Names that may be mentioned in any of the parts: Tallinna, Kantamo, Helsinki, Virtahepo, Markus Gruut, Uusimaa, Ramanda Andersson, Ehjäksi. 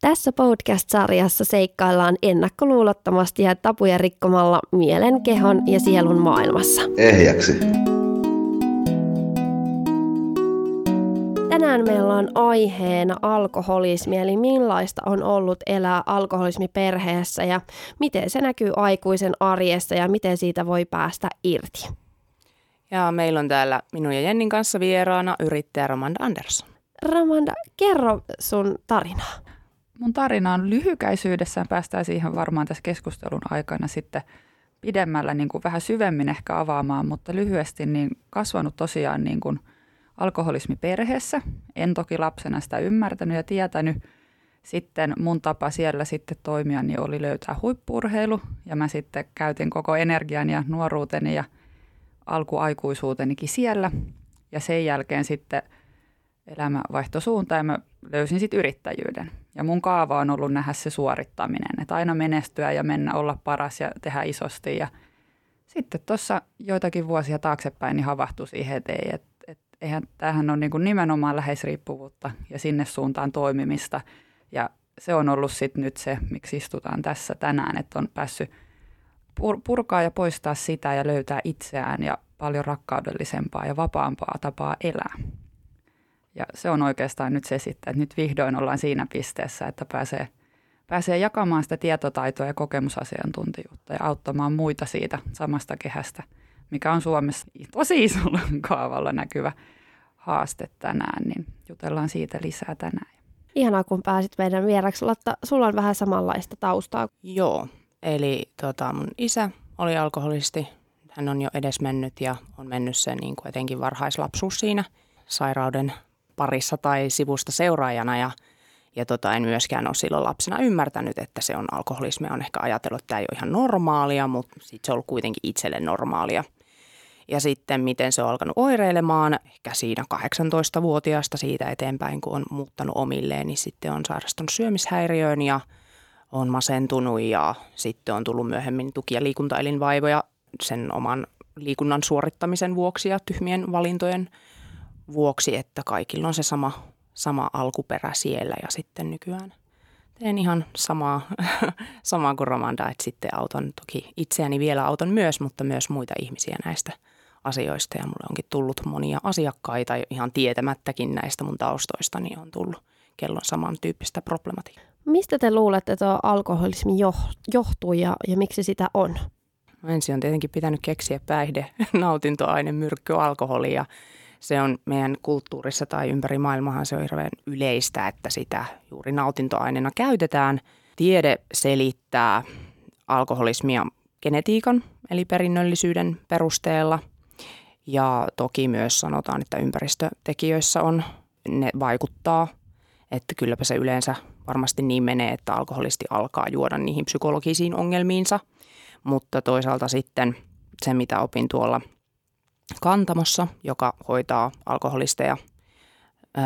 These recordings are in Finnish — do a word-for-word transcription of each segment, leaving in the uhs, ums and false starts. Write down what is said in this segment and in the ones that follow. Tässä podcast-sarjassa seikkaillaan ennakkoluulottomasti ja tapuja rikkomalla mielen, kehon ja sielun maailmassa. Ehjäksi. Tänään meillä on aiheena alkoholismi, eli millaista on ollut elää alkoholismi perheessä ja miten se näkyy aikuisen arjessa ja miten siitä voi päästä irti. Ja meillä on täällä minun ja Jennin kanssa vieraana yrittäjä Ramanda Andersson. Ramanda, kerro sun tarinaa. Mun tarina on lyhykäisyydessään, päästään siihen varmaan tässä keskustelun aikana sitten pidemmällä niin kuin vähän syvemmin ehkä avaamaan, mutta lyhyesti niin kasvanut tosiaan niin kuin alkoholismi perheessä. En toki lapsena sitä ymmärtänyt ja tietänyt. Sitten mun tapa siellä sitten toimia niin oli löytää huippu-urheilu ja mä sitten käytin koko energian ja nuoruuteni ja alkuaikuisuutenikin siellä ja sen jälkeen sitten elämä vaihtoi suuntaan ja mä löysin sitten yrittäjyyden. Ja mun kaava on ollut nähdä se suorittaminen, että aina menestyä ja mennä olla paras ja tehdä isosti. Ja sitten tuossa joitakin vuosia taaksepäin niin havahtui siihen, että ei, et, et, eihän, tämähän on niinku nimenomaan läheisriippuvuutta ja sinne suuntaan toimimista. Ja se on ollut sitten nyt se, miksi istutaan tässä tänään, että on päässyt pur- purkaa ja poistaa sitä ja löytää itseään ja paljon rakkaudellisempaa ja vapaampaa tapaa elää. Ja se on oikeastaan nyt se sitten, että nyt vihdoin ollaan siinä pisteessä, että pääsee, pääsee jakamaan sitä tietotaitoa ja kokemusasiantuntijuutta ja auttamaan muita siitä samasta kehästä, mikä on Suomessa tosi isolla kaavalla näkyvä haaste tänään, niin jutellaan siitä lisää tänään. Ihanaa, kun pääsit meidän vieraksi. Lotta, sulla on vähän samanlaista taustaa. Joo, eli tota, mun isä oli alkoholisti. Hän on jo edesmennyt ja on mennyt sen niin kuin etenkin varhaislapsuus siinä sairauden parissa tai sivusta seuraajana ja, ja tota, en myöskään ole silloin lapsena ymmärtänyt, että se on alkoholismia. On ehkä ajatellut, että tämä ei ole ihan normaalia, mutta sitten se on ollut kuitenkin itselle normaalia. Ja sitten miten se on alkanut oireilemaan, ehkä siinä kahdeksantoistavuotiaasta siitä eteenpäin, kun on muuttanut omilleen, niin sitten on sairastunut syömishäiriöön ja on masentunut ja sitten on tullut myöhemmin tuki- ja liikuntaelinvaivoja sen oman liikunnan suorittamisen vuoksi ja tyhmien valintojen vuoksi, että kaikilla on se sama, sama alkuperä siellä ja sitten nykyään teen ihan samaa, samaa kuin Ramanda, että sitten autan toki itseäni vielä autan myös, mutta myös muita ihmisiä näistä asioista ja mulle onkin tullut monia asiakkaita ihan tietämättäkin näistä mun taustoista, niin on tullut kellon samantyyppistä problematiikkaa. Mistä te luulette, että alkoholismi johtuu ja, ja miksi sitä on? Ensin on tietenkin pitänyt keksiä päihde, nautintoaine, myrkky, alkoholi ja se on meidän kulttuurissa tai ympäri maailmahan se on hirveän yleistä, että sitä juuri nautintoaineena käytetään. Tiede selittää alkoholismia genetiikan eli perinnöllisyyden perusteella ja toki myös sanotaan, että ympäristötekijöissä on, ne vaikuttaa, että kylläpä se yleensä varmasti niin menee, että alkoholisti alkaa juoda niihin psykologisiin ongelmiinsa, mutta toisaalta sitten se mitä opin tuolla Kantamossa, joka hoitaa alkoholisteja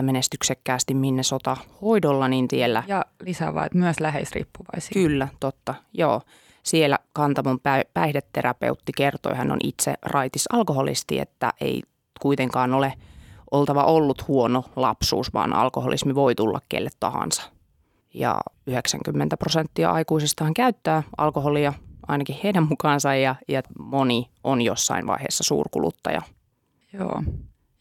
menestyksekkäästi Minnesota hoidolla, niin siellä. Ja lisää vaan, että myös läheisriippuvaisia. Kyllä, totta, joo. Siellä Kantamon päihdeterapeutti kertoi, hän on itse raitis alkoholisti, että ei kuitenkaan ole oltava ollut huono lapsuus, vaan alkoholismi voi tulla kelle tahansa. Ja yhdeksänkymmentä prosenttia aikuisistahan käyttää alkoholia, ainakin heidän mukaansa, ja, ja moni on jossain vaiheessa suurkuluttaja. Joo,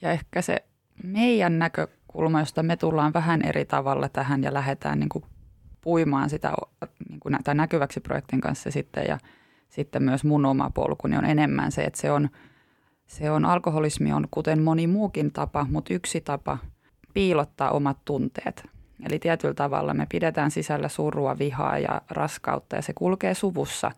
ja ehkä se meidän näkökulma, josta me tullaan vähän eri tavalla tähän ja lähdetään niin kuin puimaan sitä niin kuin tämän näkyväksi projektin kanssa sitten, ja sitten myös mun oma polku, niin on enemmän se, että se on, se on alkoholismi on kuten moni muukin tapa, mutta yksi tapa piilottaa omat tunteet. Eli tietyllä tavalla me pidetään sisällä surua, vihaa ja raskautta ja se kulkee suvussa.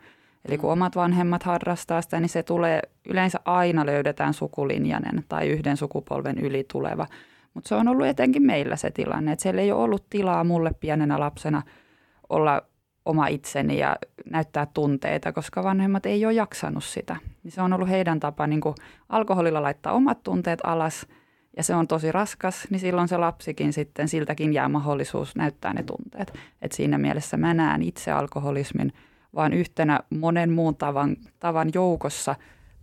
Eli kun omat vanhemmat harrastaa sitä, niin se tulee yleensä aina löydetään sukulinjainen tai yhden sukupolven yli tuleva. Mutta se on ollut etenkin meillä se tilanne, että siellä ei ole ollut tilaa mulle pienenä lapsena olla oma itseni ja näyttää tunteita, koska vanhemmat ei ole jaksanut sitä. Se on ollut heidän tapa niin kuin alkoholilla laittaa omat tunteet alas. Ja se on tosi raskas, niin silloin se lapsikin sitten, siltäkin jää mahdollisuus näyttää ne tunteet. Et siinä mielessä mä näen itse alkoholismin vaan yhtenä monen muun tavan, tavan joukossa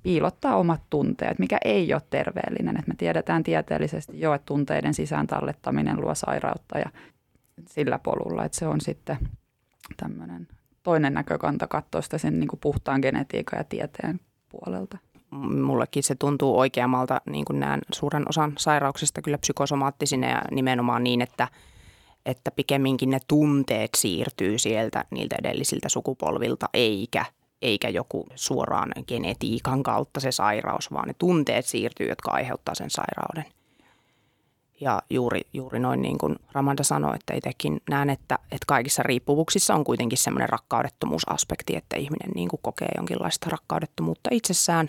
piilottaa omat tunteet, mikä ei ole terveellinen. Et me tiedetään tieteellisesti jo, että tunteiden sisään tallettaminen luo sairautta ja sillä polulla, että se on sitten tämmöinen toinen näkökanta katsoa sitä sen niin kuin puhtaan genetiikan ja tieteen puolelta. Mullekin se tuntuu oikeammalta, niin kuin näen suuren osan sairauksista kyllä psykosomaattisina ja nimenomaan niin, että, että pikemminkin ne tunteet siirtyy sieltä niiltä edellisiltä sukupolvilta eikä, eikä joku suoraan genetiikan kautta se sairaus, vaan ne tunteet siirtyy, jotka aiheuttaa sen sairauden. Ja juuri, juuri noin niin kuin Ramanda sanoi, että itsekin näen, että, että kaikissa riippuvuuksissa on kuitenkin semmoinen rakkaudettomuusaspekti, että ihminen niin kuin kokee jonkinlaista rakkaudettomuutta itsessään.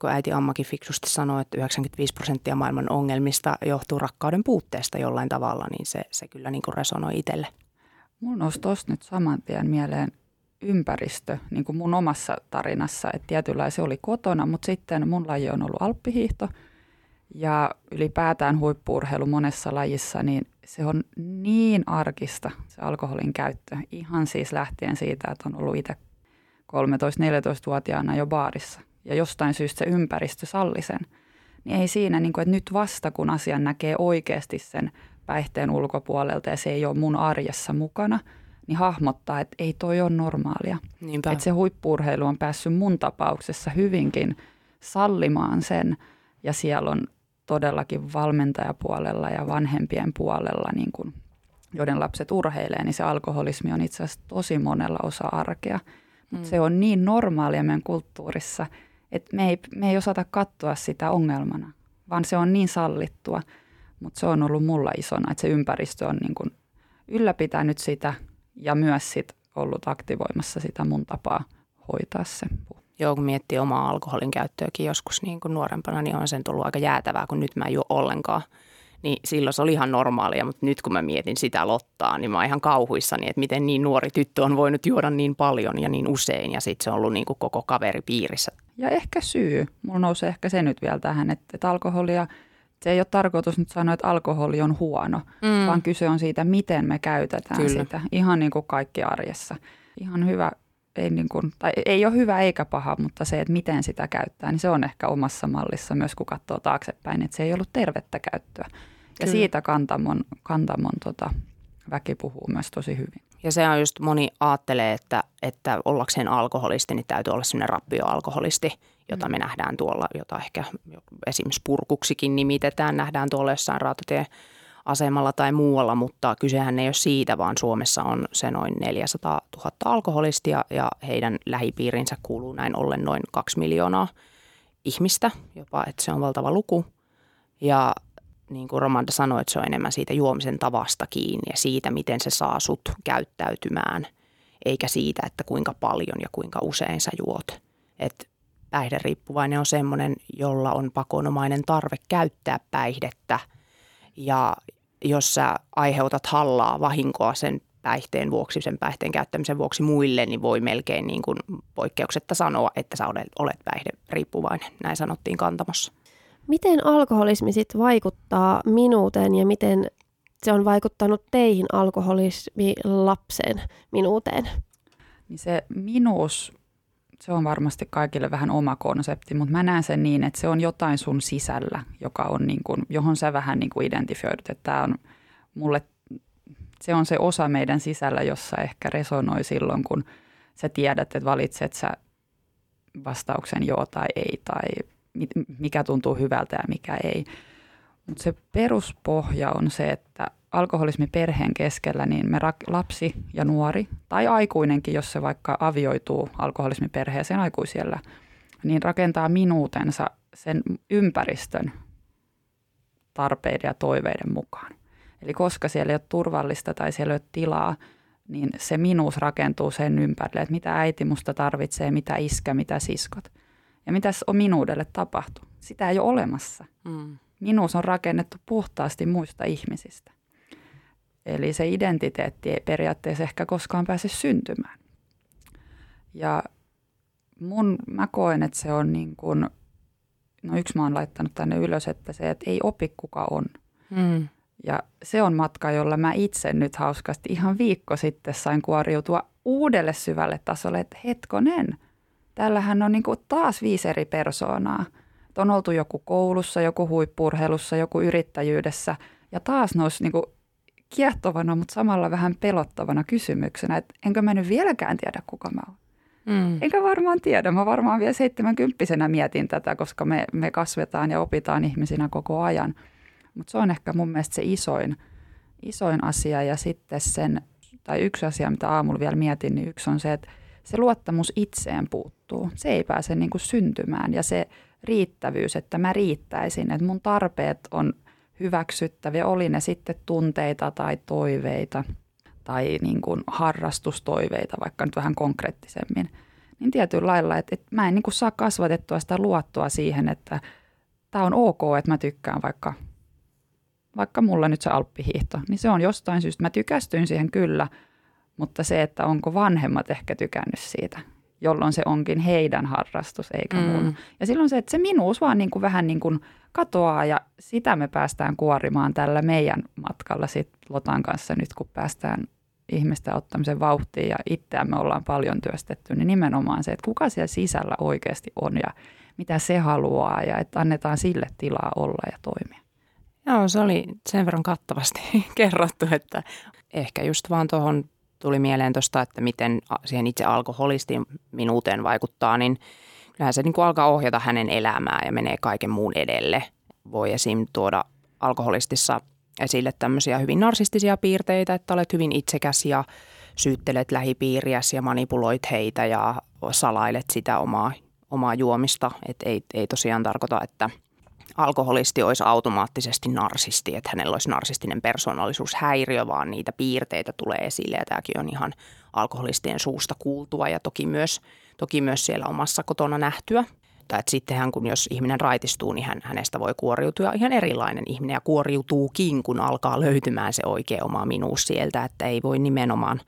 Kun äiti Ammakin fiksusti sanoi, että yhdeksänkymmentäviisi prosenttia maailman ongelmista johtuu rakkauden puutteesta jollain tavalla, niin se, se kyllä niin kuin resonoi itselle. Mun nousi tuossa nyt saman tien mieleen ympäristö, niin kuin mun omassa tarinassa, että tietynlainen oli kotona, mutta sitten mun laji on ollut alppihiihto. Ja ylipäätään huippu-urheilu monessa lajissa, niin se on niin arkista se alkoholin käyttö. Ihan siis lähtien siitä, että on ollut itse kolmetoista-neljätoistavuotiaana jo baarissa. Ja jostain syystä se ympäristö salli sen. Niin ei siinä, niin kuin, että nyt vasta kun asian näkee oikeasti sen päihteen ulkopuolelta ja se ei ole mun arjessa mukana, niin hahmottaa, että ei toi ole normaalia. Niinpä. Että se huippu-urheilu on päässyt mun tapauksessa hyvinkin sallimaan sen. Ja siellä on todellakin valmentajapuolella ja vanhempien puolella, niin kun, joiden lapset urheilee, niin se alkoholismi on itse asiassa tosi monella osa arkea. Mutta mm. se on niin normaalia meidän kulttuurissa, että me ei, me ei osata katsoa sitä ongelmana, vaan se on niin sallittua. Mutta se on ollut mulla isona, että se ympäristö on niin kun ylläpitänyt sitä ja myös sit ollut aktivoimassa sitä mun tapaa hoitaa se. Joo, kun miettii omaa alkoholin käyttöäkin joskus niin kuin nuorempana, niin on sen tullut aika jäätävää, kun nyt mä en juo ollenkaan. Niin silloin se oli ihan normaalia, mutta nyt kun mä mietin sitä Lottaa, niin mä oon ihan kauhuissani, että miten niin nuori tyttö on voinut juoda niin paljon ja niin usein. Ja sitten se on ollut niin kuin koko kaveripiirissä. Ja ehkä syy. Mulla nousee ehkä se nyt vielä tähän, että, että alkoholia, se ei ole tarkoitus nyt sanoa, että alkoholi on huono, mm. vaan kyse on siitä, miten me käytetään Kyllä. sitä. Ihan niin kuin kaikki arjessa. Ihan hyvä. Ei, niin kuin, tai ei ole hyvä eikä paha, mutta se, että miten sitä käyttää, niin se on ehkä omassa mallissa myös, kun katsoo taaksepäin, että se ei ollut tervettä käyttöä. Ja Kyllä. siitä Kantamon, kantamon tota, väki puhuu myös tosi hyvin. Ja se on just, moni ajattelee, että, että ollakseen alkoholisti, niin täytyy olla sellainen rappioalkoholisti, jota me mm. nähdään tuolla, jota ehkä esimerkiksi purkuksikin nimitetään, nähdään tuolla jossain rautatien asemalla tai muualla, mutta kysehän ei ole siitä, vaan Suomessa on se noin neljäsataatuhatta alkoholistia ja heidän lähipiirinsä kuuluu näin ollen noin kaksi miljoonaa ihmistä, jopa että se on valtava luku. Ja niin kuin Ramanda sanoi, että se on enemmän siitä juomisen tavasta kiinni ja siitä, miten se saa sut käyttäytymään, eikä siitä, että kuinka paljon ja kuinka usein sä juot. Että päihderiippuvainen on semmoinen, jolla on pakonomainen tarve käyttää päihdettä. Ja jos sä aiheutat hallaa vahinkoa sen päihteen vuoksi, sen päihteen käyttämisen vuoksi muille, niin voi melkein niin kuin poikkeuksetta sanoa, että sä olet päihderiippuvainen. Näin sanottiin Kantamossa. Miten alkoholismi sit vaikuttaa minuuteen ja miten se on vaikuttanut teihin alkoholismi lapsen minuuteen? Niin se minuus, se on varmasti kaikille vähän oma konsepti, mutta mä näen sen niin, että se on jotain sun sisällä, joka on niin kuin, johon sä vähän niin kuin identifioidut. Että tää on mulle, se on se osa meidän sisällä, jossa ehkä resonoi silloin, kun sä tiedät, että valitset sä vastauksen joo tai ei, tai mikä tuntuu hyvältä ja mikä ei. Mutta se peruspohja on se, että alkoholismi perheen keskellä, niin me rak- lapsi ja nuori tai aikuinenkin, jos se vaikka avioituu alkoholismiperheeseen aikuisella, niin rakentaa minuutensa sen ympäristön tarpeiden ja toiveiden mukaan. Eli koska siellä ei ole turvallista tai siellä ei ole tilaa, niin se minuus rakentuu sen ympärille, että mitä äiti musta tarvitsee, mitä iskä, mitä siskot. Ja mitä on minuudelle tapahtunut? Sitä ei ole olemassa. Mm. Minuus on rakennettu puhtaasti muista ihmisistä. Eli se identiteetti ei periaatteessa ehkä koskaan pääse syntymään. Ja mun, mä koen, että se on niin kuin, no yksi mä oon laittanut tänne ylös, että se, että ei opi kuka on. Mm. Ja se on matka, jolla mä itse nyt hauskasti ihan viikko sitten sain kuoriutua uudelle syvälle tasolle, että hetkonen, tällähän on niin kuin taas viisi eri persoonaa. Et on oltu joku koulussa, joku huippu-urheilussa, joku yrittäjyydessä ja taas nousi niin kuin kiehtovana, mutta samalla vähän pelottavana kysymyksenä, että enkö mä nyt vieläkään tiedä, kuka mä oon. Mm. Enkä varmaan tiedä. Mä varmaan vielä seitsemänkymppisenä mietin tätä, koska me, me kasvetaan ja opitaan ihmisinä koko ajan. Mutta se on ehkä mun mielestä se isoin, isoin asia ja sitten sen, tai yksi asia, mitä aamulla vielä mietin, niin yksi on se, että se luottamus itseen puuttuu. Se ei pääse niin kuin syntymään ja se riittävyys, että mä riittäisin, että mun tarpeet on hyväksyttäviä, oli ne sitten tunteita tai toiveita tai niin kuin harrastustoiveita, vaikka nyt vähän konkreettisemmin, niin tietyllä lailla, että, että mä en niin kuin saa kasvatettua sitä luottoa siihen, että tämä on ok, että mä tykkään vaikka, vaikka mulla nyt se alppihiihto, niin se on jostain syystä, mä tykästyin siihen kyllä, mutta se, että onko vanhemmat ehkä tykännyt siitä, jolloin se onkin heidän harrastus eikä mm. mun. Ja silloin se, että se minuus vaan niin kuin vähän niin kuin katoaa ja sitä me päästään kuorimaan tällä meidän matkalla sitten Lotan kanssa nyt, kun päästään ihmisten ottamisen vauhtiin ja itseään me ollaan paljon työstetty, niin nimenomaan se, että kuka siellä sisällä oikeasti on ja mitä se haluaa ja että annetaan sille tilaa olla ja toimia. Joo, se oli sen verran kattavasti kerrottu, että ehkä just vaan tuohon tuli mieleen tuosta, että miten siihen itse alkoholistin minuuteen vaikuttaa, niin kyllähän se niin kuin alkaa ohjata hänen elämää ja menee kaiken muun edelle. Voi esim. Tuoda alkoholistissa esille tämmöisiä hyvin narsistisia piirteitä, että olet hyvin itsekäs ja syyttelet lähipiiriäsi ja manipuloit heitä ja salailet sitä omaa, omaa juomista. Et ei, ei tosiaan tarkoita, että alkoholisti olisi automaattisesti narsisti, että hänellä olisi narsistinen persoonallisuushäiriö, vaan niitä piirteitä tulee esille ja tämäkin on ihan alkoholistien suusta kuultua ja toki myös, toki myös siellä omassa kotona nähtyä. Tai että sittenhän kun jos ihminen raitistuu, niin hän, hänestä voi kuoriutua ihan erilainen ihminen ja kuoriutuukin, kun alkaa löytymään se oikea oma minuus sieltä, että ei voi nimenomaan,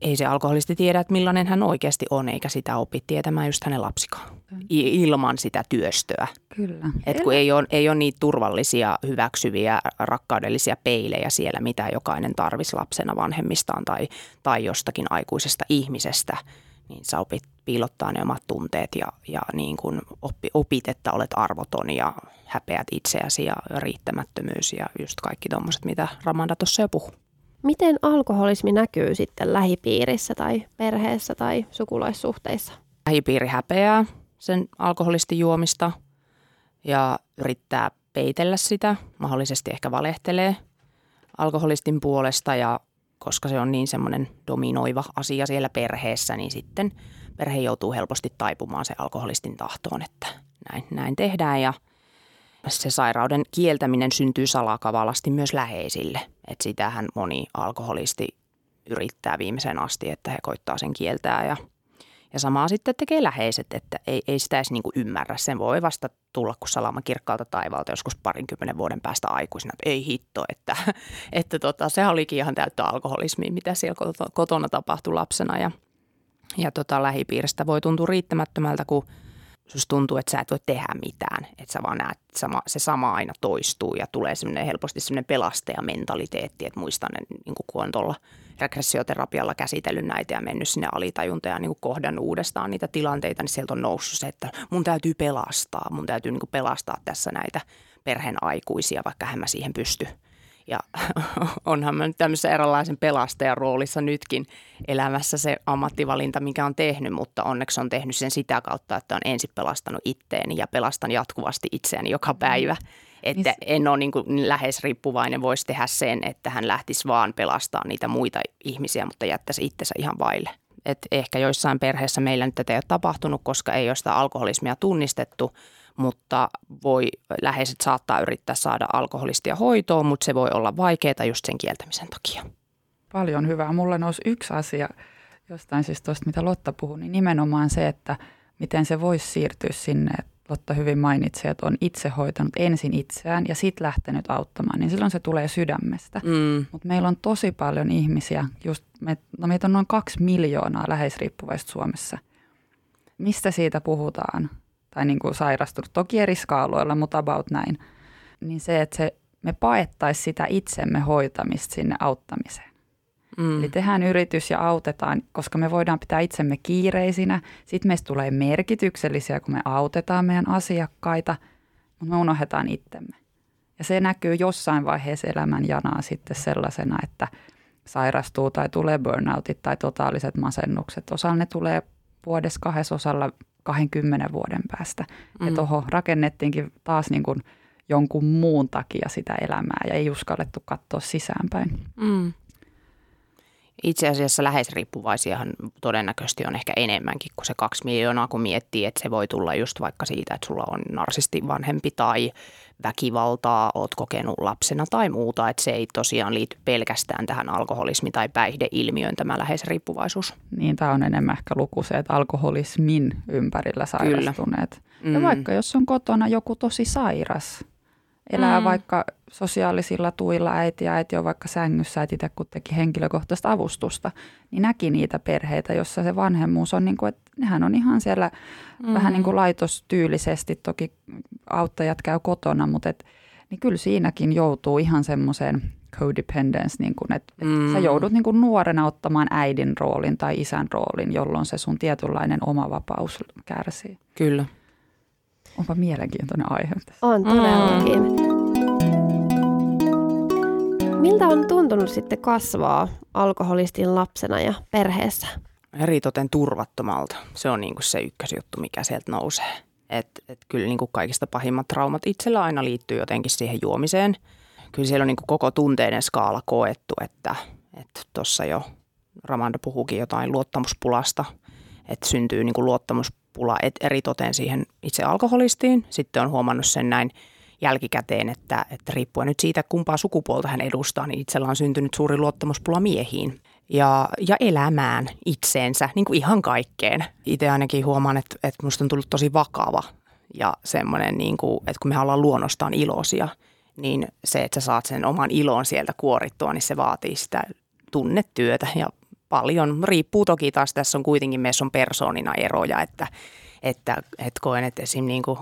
ei se alkoholisti tiedä, että millainen hän oikeasti on, eikä sitä opi tietämään just hänen lapsikaan ilman sitä työstöä. Kyllä. Et kun ei ole, ei ole niitä turvallisia, hyväksyviä, rakkaudellisia peilejä siellä, mitä jokainen tarvisi lapsena vanhemmistaan tai, tai jostakin aikuisesta ihmisestä, niin sä opit piilottaa ne omat tunteet ja, ja niin kun oppi, opit, että olet arvoton ja häpeät itseäsi ja riittämättömyys ja just kaikki tommoset, mitä Ramanda tuossa jo puhui. Miten alkoholismi näkyy sitten lähipiirissä tai perheessä tai sukulaissuhteissa? Lähipiiri häpeää sen alkoholistin juomista ja yrittää peitellä sitä. Mahdollisesti ehkä valehtelee alkoholistin puolesta ja koska se on niin semmoinen dominoiva asia siellä perheessä, niin sitten perhe joutuu helposti taipumaan sen alkoholistin tahtoon, että näin, näin tehdään ja se sairauden kieltäminen syntyy salakavalasti myös läheisille. Et sitähän moni alkoholisti yrittää viimeisen asti, että he koittaa sen kieltää. Ja, ja samaa sitten tekee läheiset, että ei, ei sitä edes niinku ymmärrä. Sen voi vasta tulla kuin salama kirkkaalta taivaalta joskus parinkymmenen vuoden päästä aikuisena. Et ei hitto, että, että tota, se olikin ihan täyttä alkoholismia, mitä siellä kotona tapahtui lapsena. Ja, ja tota, lähipiiristä voi tuntua riittämättömältä, kun susta tuntuu, että sä et voi tehdä mitään, että sä vaan näet, että sama, se sama aina toistuu ja tulee semmoinen helposti semmoinen pelastaja-mentaliteetti, että muistan, että niin kun on tuolla regressioterapialla käsitellyt näitä ja mennyt sinne alitajunta ja niin kohdannut uudestaan niitä tilanteita, niin sieltä on noussut se, että mun täytyy pelastaa, mun täytyy niin pelastaa tässä näitä perheen aikuisia, vaikka hän mä siihen pysty. Ja onhan mä nyt tämmöisessä eräänlaisen pelastajan roolissa nytkin elämässä se ammattivalinta, mikä on tehnyt, mutta onneksi on tehnyt sen sitä kautta, että on ensin pelastanut itteeni ja pelastan jatkuvasti itseäni joka päivä. Että en ole niin kuin lähes riippuvainen, voisi tehdä sen, että hän lähtisi vaan pelastamaan niitä muita ihmisiä, mutta jättäisi itsensä ihan vaille. Et ehkä joissain perheissä meillä nyt tätä ei ole tapahtunut, koska ei ole sitä alkoholismia tunnistettu. Mutta voi, läheiset saattaa yrittää saada alkoholistia hoitoon, mutta se voi olla vaikeaa just sen kieltämisen takia. Paljon hyvää. Mulla nousi yksi asia jostain siis tuosta, mitä Lotta puhui, niin nimenomaan se, että miten se voisi siirtyä sinne. Lotta hyvin mainitsi, että on itse hoitanut ensin itseään ja sitten lähtenyt auttamaan, niin silloin se tulee sydämestä. Mm. Mutta meillä on tosi paljon ihmisiä, just me, no meitä on noin kaksi miljoonaa läheisriippuvaista Suomessa. Mistä siitä puhutaan? Tai niin kuin sairastunut, toki eri skaaloilla, mutta about näin, niin se, että se, me paettaisi sitä itsemme hoitamista sinne auttamiseen. Mm. Eli tehdään yritys ja autetaan, koska me voidaan pitää itsemme kiireisinä. Sitten meistä tulee merkityksellisiä, kun me autetaan meidän asiakkaita, mutta me unohdetaan itsemme. Ja se näkyy jossain vaiheessa elämän janaa sitten sellaisena, että sairastuu tai tulee burnoutit tai totaaliset masennukset. Osalla ne tulee vuodessa kahdessa, osalla kahdenkymmenen vuoden päästä. Mm. Ja tuohon rakennettiinkin taas niin kuin jonkun muun takia sitä elämää ja ei uskallettu katsoa sisäänpäin. Mm. Itse asiassa läheisriippuvaisiahan todennäköisesti on ehkä enemmänkin kuin se kaksi miljoonaa, kun miettii, että se voi tulla just vaikka siitä, että sulla on narsisti vanhempi tai väkivaltaa, oot kokenut lapsena tai muuta. Että se ei tosiaan liity pelkästään tähän alkoholismi- tai päihdeilmiöön tämä läheisriippuvaisuus. Niin, tämä on enemmän ehkä luku se, että alkoholismin ympärillä sairastuneet. Mm. Ja vaikka jos on kotona joku tosi sairas, elää mm. vaikka sosiaalisilla tuilla äiti ja äiti on vaikka sängyssä, äiti itse kun teki henkilökohtaista avustusta, niin näki niitä perheitä, jossa se vanhemmuus on niin kuin, että nehän on ihan siellä mm. vähän niin kuin laitostyylisesti, toki auttajat käy kotona, mutta et, niin kyllä siinäkin joutuu ihan semmoiseen codependence, niin kuin, että et mm. sä joudut niin kuin nuorena ottamaan äidin roolin tai isän roolin, jolloin se sun tietynlainen oma vapaus kärsii. Kyllä. Onpa mielenkiintoinen aihe. On todellakin. Miltä on tuntunut sitten kasvaa alkoholistin lapsena ja perheessä? Eritoten turvattomalta. Se on niin kuin se ykkösjuttu, mikä sieltä nousee. Et, et kyllä niin kuin kaikista pahimmat traumat itsellä aina liittyy jotenkin siihen juomiseen. Kyllä siellä on niin kuin koko tunteiden skaala koettu, että tuossa jo Ramanda puhuukin jotain luottamuspulasta, että syntyy niin kuin luottamuspulasta. Pula eritoten siihen itse alkoholistiin. Sitten on huomannut sen näin jälkikäteen, että, että riippuen nyt siitä, kumpaa sukupuolta hän edustaa, niin itsellä on syntynyt suuri luottamuspula miehiin ja, ja elämään itseensä, niin kuin ihan kaikkeen. Itse ainakin huomaan, että, että musta on tullut tosi vakava ja semmoinen, niin kuin, että kun me ollaan luonnostaan iloisia, niin se, että sä saat sen oman ilon sieltä kuorittua, niin se vaatii sitä tunnetyötä ja paljon. Riippuu toki taas, tässä on kuitenkin meissä on persoonina eroja, että, että, että koen, että esimerkiksi niin kuin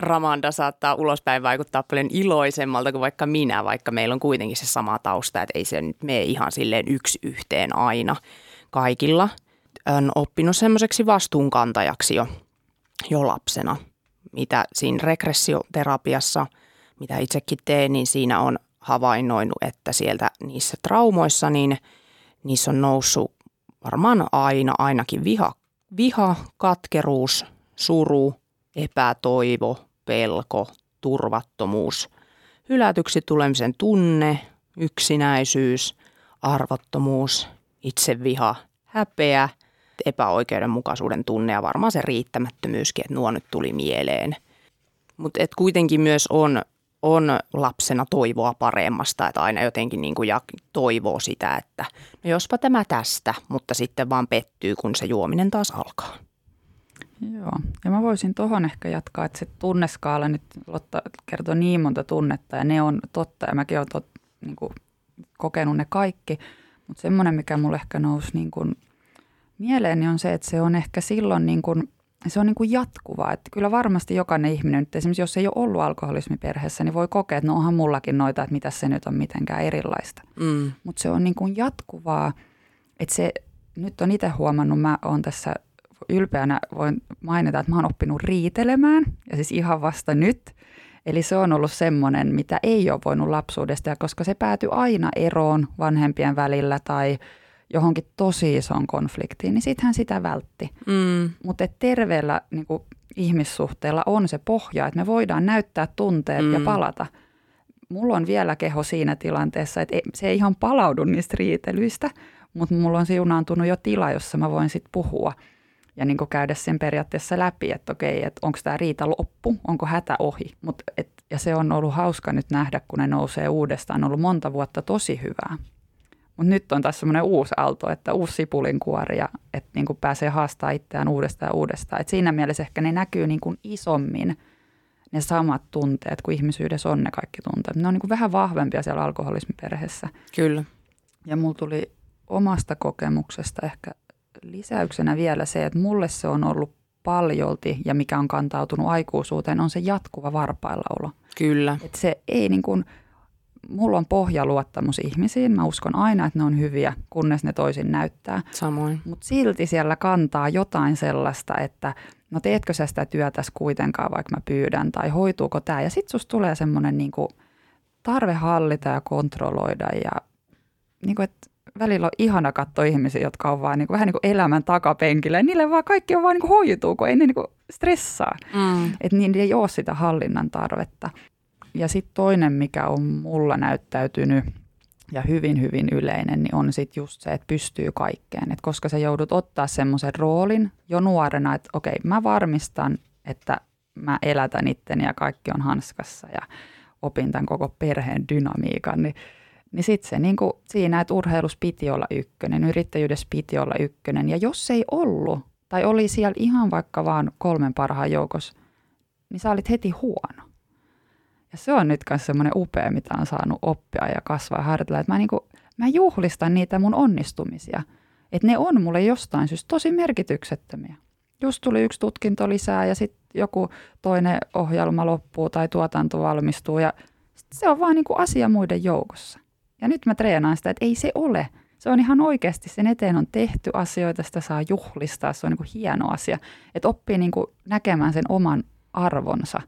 Ramanda saattaa ulospäin vaikuttaa paljon iloisemmalta kuin vaikka minä, vaikka meillä on kuitenkin se sama tausta, että ei se nyt mene ihan silleen yksi yhteen aina kaikilla. Olen oppinut semmoiseksi vastuunkantajaksi jo, jo lapsena, mitä siinä regressioterapiassa, mitä itsekin teen, niin siinä on havainnoinut, että sieltä niissä traumoissa niin niissä on noussut varmaan aina ainakin viha, viha, katkeruus, suru, epätoivo, pelko, turvattomuus, hylätyksi tulemisen tunne, yksinäisyys, arvottomuus, itseviha, häpeä, epäoikeudenmukaisuuden tunne ja varmaan se riittämättömyyskin, että nuo nyt tuli mieleen. Mutta kuitenkin myös on... on lapsena toivoa paremmasta, että aina jotenkin niin kuin toivoo sitä, että no jospa tämä tästä, mutta sitten vaan pettyy, kun se juominen taas alkaa. Joo, ja mä voisin tuohon ehkä jatkaa, että se tunneskaala nyt Lotta kertoo niin monta tunnetta ja ne on totta ja mäkin olen tot, niin kuin, kokenut ne kaikki, mutta semmoinen, mikä mulle ehkä nousi niin kuin mieleen, niin on se, että se on ehkä silloin niin kuin se on niin kuin jatkuvaa, että kyllä varmasti jokainen ihminen, nyt esimerkiksi jos ei ole ollut alkoholismiperheessä, niin voi kokea, että no onhan mullakin noita, että mitä se nyt on mitenkään erilaista. Mm. Mutta se on niin kuin jatkuvaa, että se, nyt on itse huomannut, mä oon tässä ylpeänä, voin mainita, että mä oon oppinut riitelemään, ja siis ihan vasta nyt. Eli se on ollut semmoinen, mitä ei ole voinut lapsuudesta, ja koska se päätyi aina eroon vanhempien välillä tai johonkin tosi isoon konfliktiin, niin sittenhän sitä vältti. Mm. Mutta terveellä niin kuin ihmissuhteella on se pohja, että me voidaan näyttää tunteet mm. ja palata. Mulla on vielä keho siinä tilanteessa, että se ei ihan palaudu niistä riitelyistä, mutta mulla on siunaantunut jo tila, jossa mä voin sitten puhua ja niin kuin käydä sen periaatteessa läpi, että okei, että onko tämä riita loppu, onko hätä ohi. Mut et, ja se on ollut hauska nyt nähdä, kun ne nousee uudestaan. On ollut monta vuotta tosi hyvää. Mutta nyt on taas semmoinen uusi aalto, että uusi sipulinkuori ja että niinku pääsee haastamaan itseään uudestaan ja uudestaan. Et siinä mielessä ehkä ne näkyy niinku isommin ne samat tunteet, kun ihmisyydessä on ne kaikki tunteet. Ne on niinku vähän vahvempia siellä alkoholismiperheessä. Kyllä. Ja mulla tuli omasta kokemuksesta ehkä lisäyksenä vielä se, että mulle se on ollut paljolti ja mikä on kantautunut aikuisuuteen, on se jatkuva varpaillaolo. Kyllä. Että se ei niin kuin... Mulla on pohjaluottamus ihmisiin. Mä uskon aina, että ne on hyviä, kunnes ne toisin näyttää. Samoin. Mutta silti siellä kantaa jotain sellaista, että no teetkö sä sitä työtäs kuitenkaan, vaikka mä pyydän, tai hoituuko tää. Ja sit susta tulee semmoinen niinku tarve hallita ja kontrolloida ja niin kuin, että välillä on ihana katsoa ihmisiä, jotka on vaan niin kuin, vähän niin kuin elämän takapenkillä ja niille vaan kaikki on vaan niin kuin hoituu, kun ei ne niin kuin stressaa. Mm. Että niin ei ole sitä hallinnan tarvetta. Ja sitten toinen, mikä on mulla näyttäytynyt ja hyvin, hyvin yleinen, niin on sitten just se, että pystyy kaikkeen. Et koska sä joudut ottaa semmoisen roolin jo nuorena, että okei, mä varmistan, että mä elätän itteni ja kaikki on hanskassa ja opin tämän koko perheen dynamiikan, niin, niin sitten se niin kuin siinä, että urheilus piti olla ykkönen, yrittäjyydessä piti olla ykkönen. Ja jos ei ollut tai oli siellä ihan vaikka vaan kolmen parhaan joukossa, niin sä olit heti huono. Ja se on nyt myös semmoinen upea, mitä on saanut oppia ja kasvaa ja harjoitella. Että mä, niin kuin, mä juhlistan niitä mun onnistumisia. Että ne on mulle jostain syystä tosi merkityksettömiä. Just tuli yksi tutkinto lisää ja sitten joku toinen ohjelma loppuu tai tuotanto valmistuu. Ja se on vaan niin kuin asia muiden joukossa. Ja nyt mä treenaan sitä, että ei se ole. Se on ihan oikeasti, sen eteen on tehty asioita, sitä saa juhlistaa. Se on niin kuin hieno asia. Että oppii niin kuin näkemään sen oman arvonsa.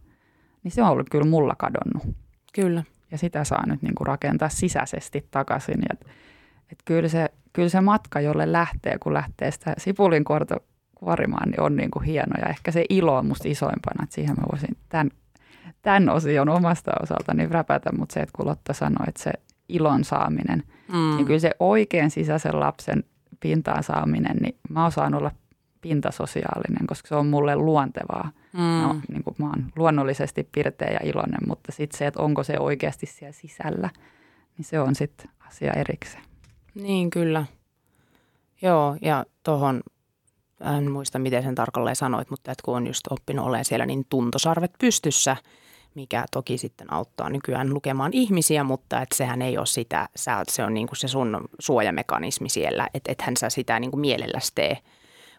Niin se on ollut kyllä mulla kadonnut. Kyllä. Ja sitä saa nyt niinku rakentaa sisäisesti takaisin. Et, et kyllä, se, kyllä se matka, jolle lähtee, kun lähtee sitä sipulinkuorta kuorimaan, niin on niinku hieno. Ja ehkä se ilo on musta isoimpana, että siihen mä voisin tämän, tämän osion omasta osaltani räpätä. Mutta se, että kun Lotta sanoi, että se ilon saaminen, mm. niin kyllä se oikein sisäisen lapsen pintaan saaminen, niin mä osaan olla pintasosiaalinen, koska se on mulle luontevaa. Mm. No, niin kuin mä oon luonnollisesti pirteä ja iloinen, mutta sitten se, että onko se oikeasti siellä sisällä, niin se on sitten asia erikseen. Niin, kyllä. Joo, ja tohon, en muista miten sen tarkalleen sanoit, mutta että kun on just oppinut olemaan siellä, niin tuntosarvet pystyssä, mikä toki sitten auttaa nykyään lukemaan ihmisiä, mutta että sehän ei ole sitä, sä, se on niin kuin se sun suojamekanismi siellä, että ethän sä sitä niin kuin mielelläsi tee,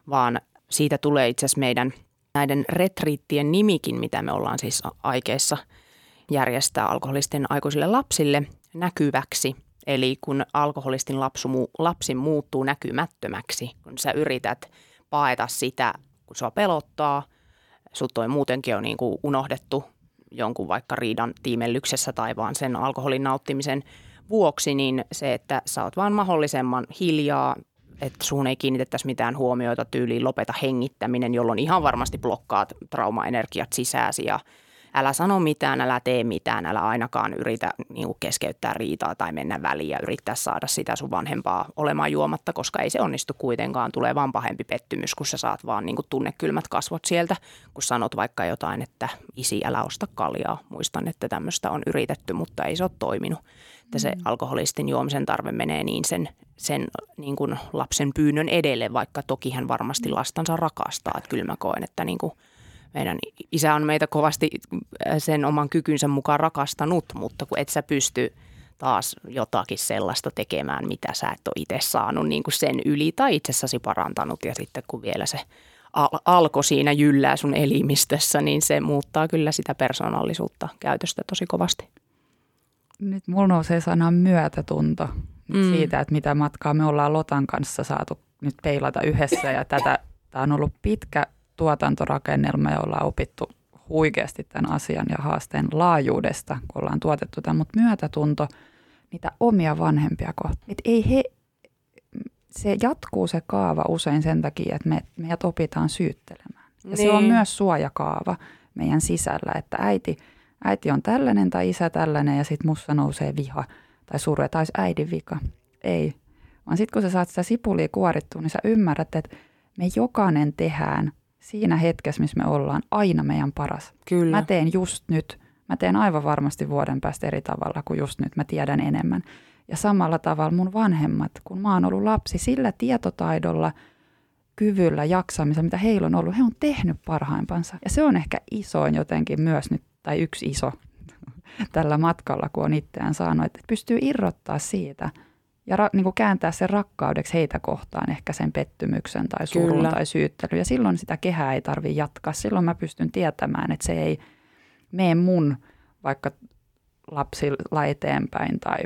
vaan siitä tulee itse asiassa meidän näiden retriittien nimikin, mitä me ollaan siis aikeissa järjestää alkoholisten aikuisille lapsille näkyväksi. Eli kun alkoholistin lapsi muuttuu näkymättömäksi, kun sä yrität paeta sitä, kun sua pelottaa, sut toi muutenkin on niin kuin unohdettu jonkun vaikka riidan tiimellyksessä tai vaan sen alkoholin nauttimisen vuoksi, niin se, että sä oot vaan mahdollisimman hiljaa, että suhun ei kiinnitettäisi mitään huomioita, tyyliin lopeta hengittäminen, jolloin ihan varmasti blokkaat trauma-energiat sisääsi ja älä sano mitään, älä tee mitään, älä ainakaan yritä niin kuin keskeyttää riitaa tai mennä väliin ja yrittää saada sitä sun vanhempaa olemaan juomatta, koska ei se onnistu kuitenkaan. Tulee vaan pahempi pettymys, kun sä saat vaan niin kuin tunnekylmät kasvot sieltä, kun sanot vaikka jotain, että isi, älä osta kaljaa. Muistan, että tämmöistä on yritetty, mutta ei se ole toiminut. Että se alkoholistin juomisen tarve menee niin sen, sen niin kuin lapsen pyynnön edelle, vaikka toki hän varmasti lastansa rakastaa. Että kyllä mä koen, että niin kuin meidän isä on meitä kovasti sen oman kykynsä mukaan rakastanut, mutta kun et sä pysty taas jotakin sellaista tekemään, mitä sä et ole itse saanut niin kuin sen yli tai itsessäsi parantanut. Ja sitten kun vielä se al- alko siinä jyllää sun elimistössä, niin se muuttaa kyllä sitä persoonallisuutta käytöstä tosi kovasti. Nyt mulla nousee sana myötätunto mm. siitä, että mitä matkaa me ollaan Lotan kanssa saatu nyt peilata yhdessä. Ja tätä, tää on ollut pitkä tuotantorakennelma, jolla on opittu huikeasti tämän asian ja haasteen laajuudesta, kun ollaan tuotettu tämän, mutta myötätunto niitä omia vanhempia kohtaan. Et ei he, se jatkuu se kaava usein sen takia, että me, meidät opitaan syyttelemään. Ja niin. Se on myös suojakaava meidän sisällä, että äiti, äiti on tällainen tai isä tällainen ja sitten musta nousee viha tai surre tai olisi äidin vika. Ei, vaan sitten kun sä saat sitä sipulia kuorittua, niin sä ymmärrät, että me jokainen tehdään siinä hetkessä, missä me ollaan, aina meidän paras. Kyllä. Mä teen just nyt. Mä teen aivan varmasti vuoden päästä eri tavalla kuin just nyt. Mä tiedän enemmän. Ja samalla tavalla mun vanhemmat, kun mä oon ollut lapsi, sillä tietotaidolla, kyvyllä, jaksamisella, mitä heillä on ollut, he on tehnyt parhaimpansa. Ja se on ehkä isoin jotenkin myös nyt, tai yksi iso tällä matkalla, kun on itseään saanut, että pystyy irrottaa siitä ja ra- niin kuin kääntää sen rakkaudeksi heitä kohtaan ehkä sen pettymyksen tai surun Kyllä. tai syyttelyn. Ja silloin sitä kehää ei tarvitse jatkaa. Silloin mä pystyn tietämään, että se ei mene mun vaikka lapsilla eteenpäin tai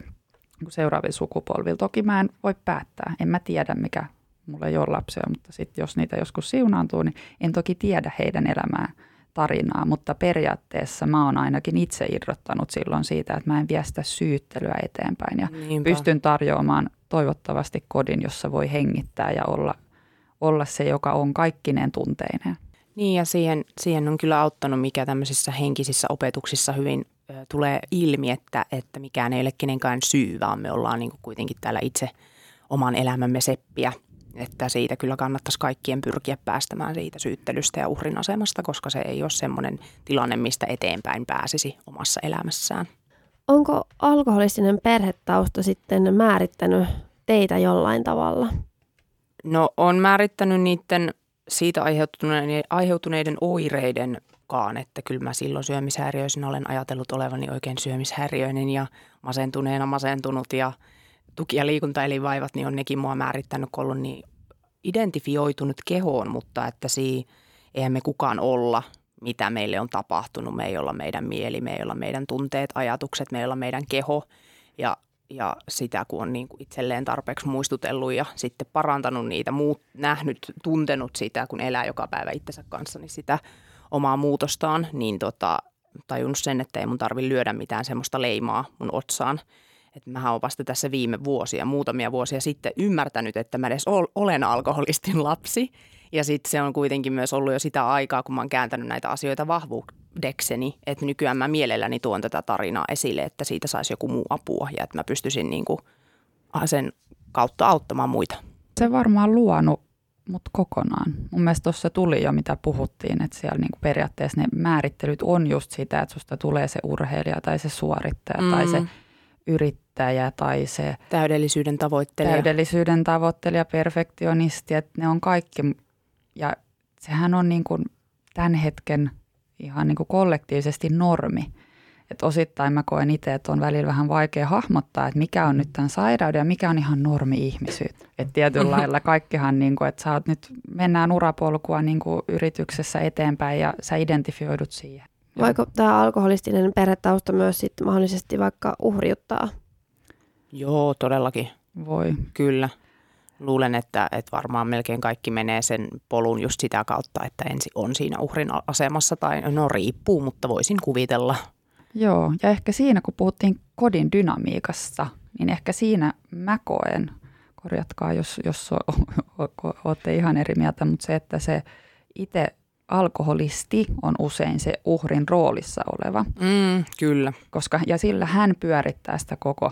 seuraavilla sukupolvilla. Toki mä en voi päättää. En mä tiedä, mikä mulla ei ole lapsia, mutta sitten jos niitä joskus siunaantuu, niin en toki tiedä heidän elämää tarinaa, mutta periaatteessa mä oon ainakin itse irrottanut silloin siitä, että mä en vie sitä syyttelyä eteenpäin ja niinpä. Pystyn tarjoamaan toivottavasti kodin, jossa voi hengittää ja olla, olla se, joka on kaikkineen tunteineen. Niin ja siihen, siihen on kyllä auttanut, mikä tämmöisissä henkisissä opetuksissa hyvin ö, tulee ilmi, että, että mikään ei ole kenenkään syy, vaan me ollaan niin kuin kuitenkin täällä itse oman elämämme seppiä. Että siitä kyllä kannattaisi kaikkien pyrkiä päästämään siitä syyttelystä ja uhrin asemasta, koska se ei ole semmoinen tilanne, mistä eteenpäin pääsisi omassa elämässään. Onko alkoholistinen perhetausta sitten määrittänyt teitä jollain tavalla? No on määrittänyt niiden siitä aiheutuneiden, aiheutuneiden oireidenkaan, että kyllä mä silloin syömishäiriöisenä olen ajatellut olevani oikein syömishäiriöinen ja masentuneena masentunut ja tuki- ja liikuntaelinvaivat, niin on nekin mua määrittänyt, kun ollut niin identifioitunut kehoon, mutta että si eihän me kukaan olla, mitä meille on tapahtunut. Me ei olla meidän mieli, me ei olla meidän tunteet, ajatukset, me ei olla meidän keho ja, ja sitä, kun on niin kuin itselleen tarpeeksi muistutellut ja sitten parantanut niitä, muut, nähnyt, tuntenut sitä, kun elää joka päivä itsensä kanssa, niin sitä omaa muutostaan, niin tota, tajunnut sen, että ei mun tarvitse lyödä mitään semmoista leimaa mun otsaan. Että mähän olen vasta tässä viime vuosia, muutamia vuosia sitten ymmärtänyt, että mä edes olen alkoholistin lapsi. Ja sitten se on kuitenkin myös ollut jo sitä aikaa, kun mä oon kääntänyt näitä asioita vahvuudekseni. Että nykyään mä mielelläni tuon tätä tarinaa esille, että siitä saisi joku muu apua ja että mä pystyisin niinku sen kautta auttamaan muita. Se varmaan luonut mut kokonaan. Mun mielestä tuossa tuli jo, mitä puhuttiin, että siellä niinku periaatteessa ne määrittelyt on just sitä, että susta tulee se urheilija tai se suorittaja mm. tai se yrittäjä tai se täydellisyyden tavoittelija, täydellisyyden tavoittelija, perfektionisti, että ne on kaikki ja sehän on niin kuin tämän hetken ihan niin kuin kollektiivisesti normi. Että osittain mä koen itse, että on välillä vähän vaikea hahmottaa, että mikä on nyt tämän sairauden ja mikä on ihan normi-ihmisyyttä. Että tietyllä lailla kaikkihan, niin kuin, että sä oot nyt, mennään urapolkua niin kuin yrityksessä eteenpäin ja sä identifioidut siihen. Voiko tämä alkoholistinen perhetausta myös sit mahdollisesti vaikka uhriuttaa? Joo, todellakin. Voi. Kyllä. Luulen, että, että varmaan melkein kaikki menee sen polun just sitä kautta, että ensin on siinä uhrin asemassa tai no riippuu, mutta voisin kuvitella. Joo, ja ehkä siinä kun puhuttiin kodin dynamiikasta, niin ehkä siinä mä koen, korjatkaa jos, jos o, o, o, ootte ihan eri mieltä, mutta se, että se itse alkoholisti on usein se uhrin roolissa oleva. Mm, kyllä. Koska, ja sillä hän pyörittää sitä koko.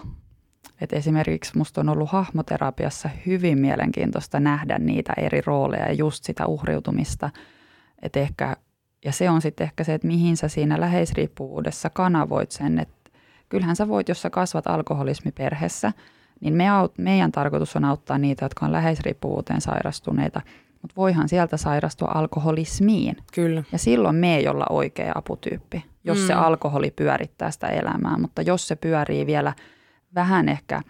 Et esimerkiksi musta on ollut hahmoterapiassa hyvin mielenkiintoista nähdä niitä eri rooleja ja just sitä uhriutumista. Et ehkä, ja se on sitten ehkä se, että mihin sä siinä läheisriippuvuudessa kanavoit sen. Et kyllähän sä voit, jos sä kasvat alkoholismiperheessä, niin me aut, meidän tarkoitus on auttaa niitä, jotka on läheisriippuvuuteen sairastuneita. Mutta voihan sieltä sairastua alkoholismiin. Kyllä. Ja silloin me ei olla oikea aputyyppi, jos mm. se alkoholi pyörittää sitä elämää. Mutta jos se pyörii vielä vähän ehkä,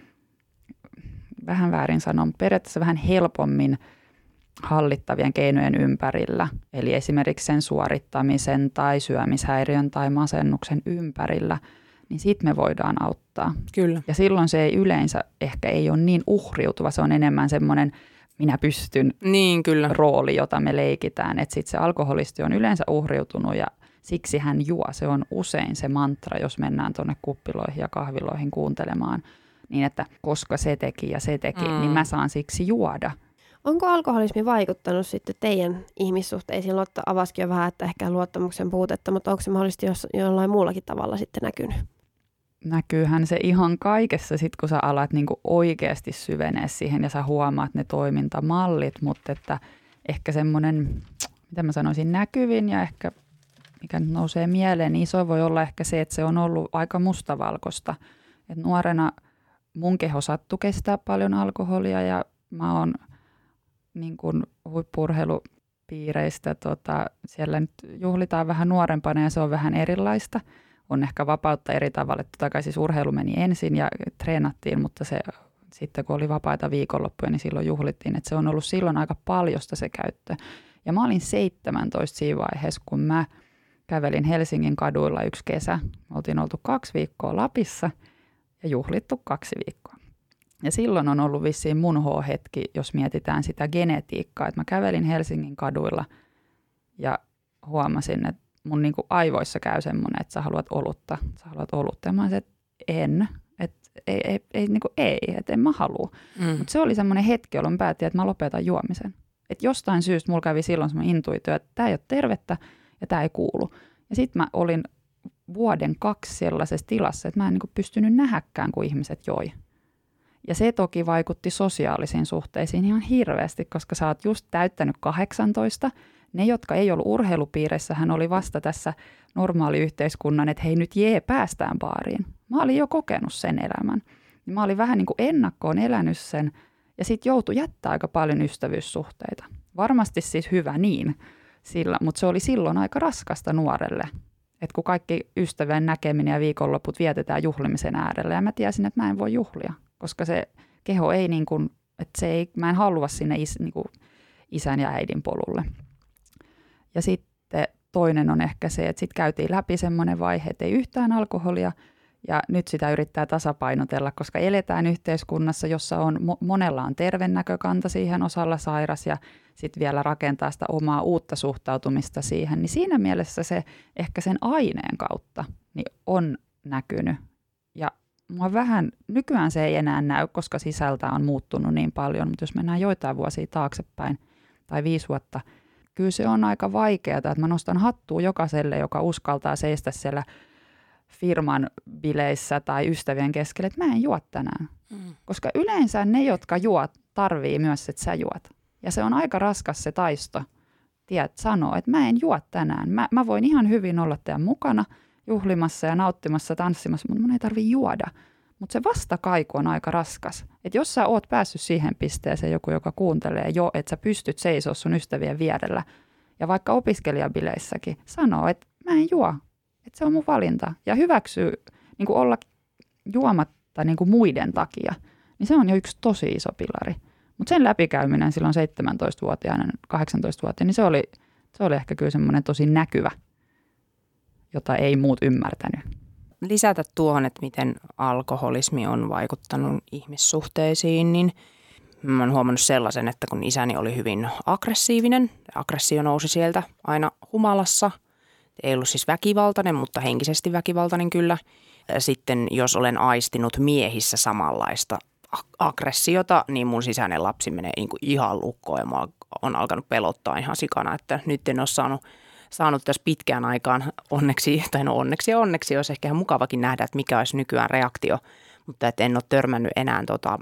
vähän väärin sanon, periaatteessa vähän helpommin hallittavien keinojen ympärillä. Eli esimerkiksi sen suorittamisen tai syömishäiriön tai masennuksen ympärillä, niin sitten me voidaan auttaa. Kyllä. Ja silloin se ei yleensä ehkä ei ole niin uhriutuva, se on enemmän semmoinen minä pystyn niin, kyllä. rooli, jota me leikitään. Että sitten se alkoholisti on yleensä uhriutunut ja siksi hän juo. Se on usein se mantra, jos mennään tuonne kuppiloihin ja kahviloihin kuuntelemaan. Niin, että koska se teki ja se teki, mm. niin mä saan siksi juoda. Onko alkoholismi vaikuttanut sitten teidän ihmissuhteisiin? Lotta avasikin jo vähän, että ehkä luottamuksen puutetta, mutta onko se mahdollisesti jollain muullakin tavalla sitten näkynyt? Näkyyhän se ihan kaikessa, sit kun sä alat niinku oikeasti syvenee siihen ja sä huomaat ne toimintamallit, mutta että ehkä semmoinen, mitä mä sanoisin, näkyvin ja ehkä mikä nyt nousee mieleen, niin iso voi olla ehkä se, että se on ollut aika mustavalkoista. Et nuorena mun keho sattui kestää paljon alkoholia ja mä oon niin kuin huippu-urheilupiireistä, tota, siellä nyt juhlitaan vähän nuorempana ja se on vähän erilaista. On ehkä vapautta eri tavalla, että totta kai siis urheilu meni ensin ja treenattiin, mutta se, sitten kun oli vapaita viikonloppuja, niin silloin juhlittiin, että se on ollut silloin aika paljosta se käyttö. Ja mä olin seitsemäntoista siinä vaiheessa, kun mä kävelin Helsingin kaduilla yksi kesä. Me oltiin oltu kaksi viikkoa Lapissa ja juhlittu kaksi viikkoa. Ja silloin on ollut vissiin mun H-hetki, jos mietitään sitä genetiikkaa, että mä kävelin Helsingin kaduilla ja huomasin, että mun niinku aivoissa käy semmoinen, että sä haluat olutta, sä haluat olutta. Ja mä olisin, että en, että ei, ei, ei, niinku ei, että en mä halua. Mm. Mutta se oli semmoinen hetki, jolloin päätin, että mä lopetan juomisen. Että jostain syystä mulla kävi silloin semmoinen intuitio, että tää ei ole tervettä ja tää ei kuulu. Ja sit mä olin vuoden kaksi sellaisessa tilassa, että mä en niinku pystynyt nähäkään, kun ihmiset joi. Ja se toki vaikutti sosiaalisiin suhteisiin ihan hirveästi, koska sä oot just täyttänyt kahdeksantoista. Ne, jotka ei ollut urheilupiireissä, hän oli vasta tässä normaaliyhteiskunnan, että hei nyt jee, päästään baariin. Mä olin jo kokenut sen elämän. Mä olin vähän niin kuin ennakkoon elänyt sen ja sit joutui jättää aika paljon ystävyyssuhteita. Varmasti siis hyvä niin, sillä, mutta se oli silloin aika raskasta nuorelle. Että kun kaikki ystävien näkeminen ja viikonloput vietetään juhlimisen äärellä ja mä tiesin, että mä en voi juhlia. Koska se keho ei niin kuin, että se ei, mä en halua sinne is, niin kuin isän ja äidin polulle. Ja sitten toinen on ehkä se, että sitten käytiin läpi semmoinen vaihe, että ei yhtään alkoholia ja nyt sitä yrittää tasapainotella, koska eletään yhteiskunnassa, jossa on, monella on terve näkökanta siihen, osalla sairas ja sitten vielä rakentaa sitä omaa uutta suhtautumista siihen. Niin siinä mielessä se ehkä sen aineen kautta niin on näkynyt ja mua vähän, nykyään se ei enää näy, koska sisältä on muuttunut niin paljon, mutta jos mennään joitain vuosia taaksepäin tai viisi vuotta, kyllä se on aika vaikeaa, että mä nostan hattua jokaiselle, joka uskaltaa seistä siellä firman bileissä tai ystävien keskellä, että mä en juo tänään. Mm. Koska yleensä ne, jotka juot, tarvii myös, että sä juot. Ja se on aika raskas se taisto, tiedät, sanoa, että mä en juo tänään. Mä, mä voin ihan hyvin olla teidän mukana juhlimassa ja nauttimassa, tanssimassa, mutta mun ei tarvitse juoda. Mutta se vastakaiku on aika raskas. Että jos sä oot päässyt siihen pisteeseen, joku joka kuuntelee jo, että sä pystyt seisomaan sun ystävien vierellä. Ja vaikka opiskelijabileissäkin sanoo, että mä en juo. Että se on mun valinta. Ja hyväksyy niin kuin olla juomatta niin kuin muiden takia. Niin se on jo yksi tosi iso pilari. Mutta sen läpikäyminen silloin seitsemäntoistavuotiaana, kahdeksantoistavuotiaana, niin se oli, se oli ehkä kyllä semmoinen tosi näkyvä, jota ei muut ymmärtänyt. Lisätä tuohon, että miten alkoholismi on vaikuttanut ihmissuhteisiin, niin mä oon huomannut sellaisen, että kun isäni oli hyvin aggressiivinen, aggressio nousi sieltä aina humalassa, ei ollut siis väkivaltainen, mutta henkisesti väkivaltainen kyllä. Sitten jos olen aistinut miehissä samanlaista aggressiota, niin mun sisäinen lapsi menee ihan lukkoon ja mä oon alkanut pelottaa ihan sikana, että nyt en ole saanut... saanut tässä pitkään aikaan onneksi, tai no onneksi ja onneksi olisi ehkä ihan mukavakin nähdä, että mikä olisi nykyään reaktio, mutta et en ole törmännyt enää, tota,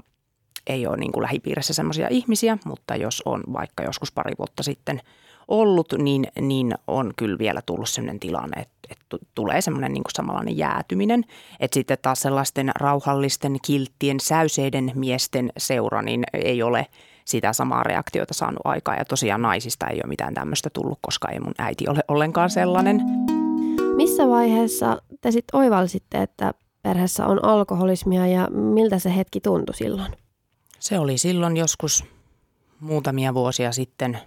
ei ole niin kuin lähipiirissä semmoisia ihmisiä, mutta jos on vaikka joskus pari vuotta sitten ollut, niin, niin on kyllä vielä tullut semmoinen tilanne, että, että tulee semmoinen niin kuin samanlainen jäätyminen, että sitten taas sellaisten rauhallisten, kilttien, säyseiden miesten seura, niin ei ole sitä samaa reaktiota saanut aikaa ja tosiaan naisista ei ole mitään tämmöistä tullut, koska ei mun äiti ole ollenkaan sellainen. Missä vaiheessa te sitten oivalsitte, että perheessä on alkoholismia ja miltä se hetki tuntui silloin? Se oli silloin joskus muutamia vuosia sitten,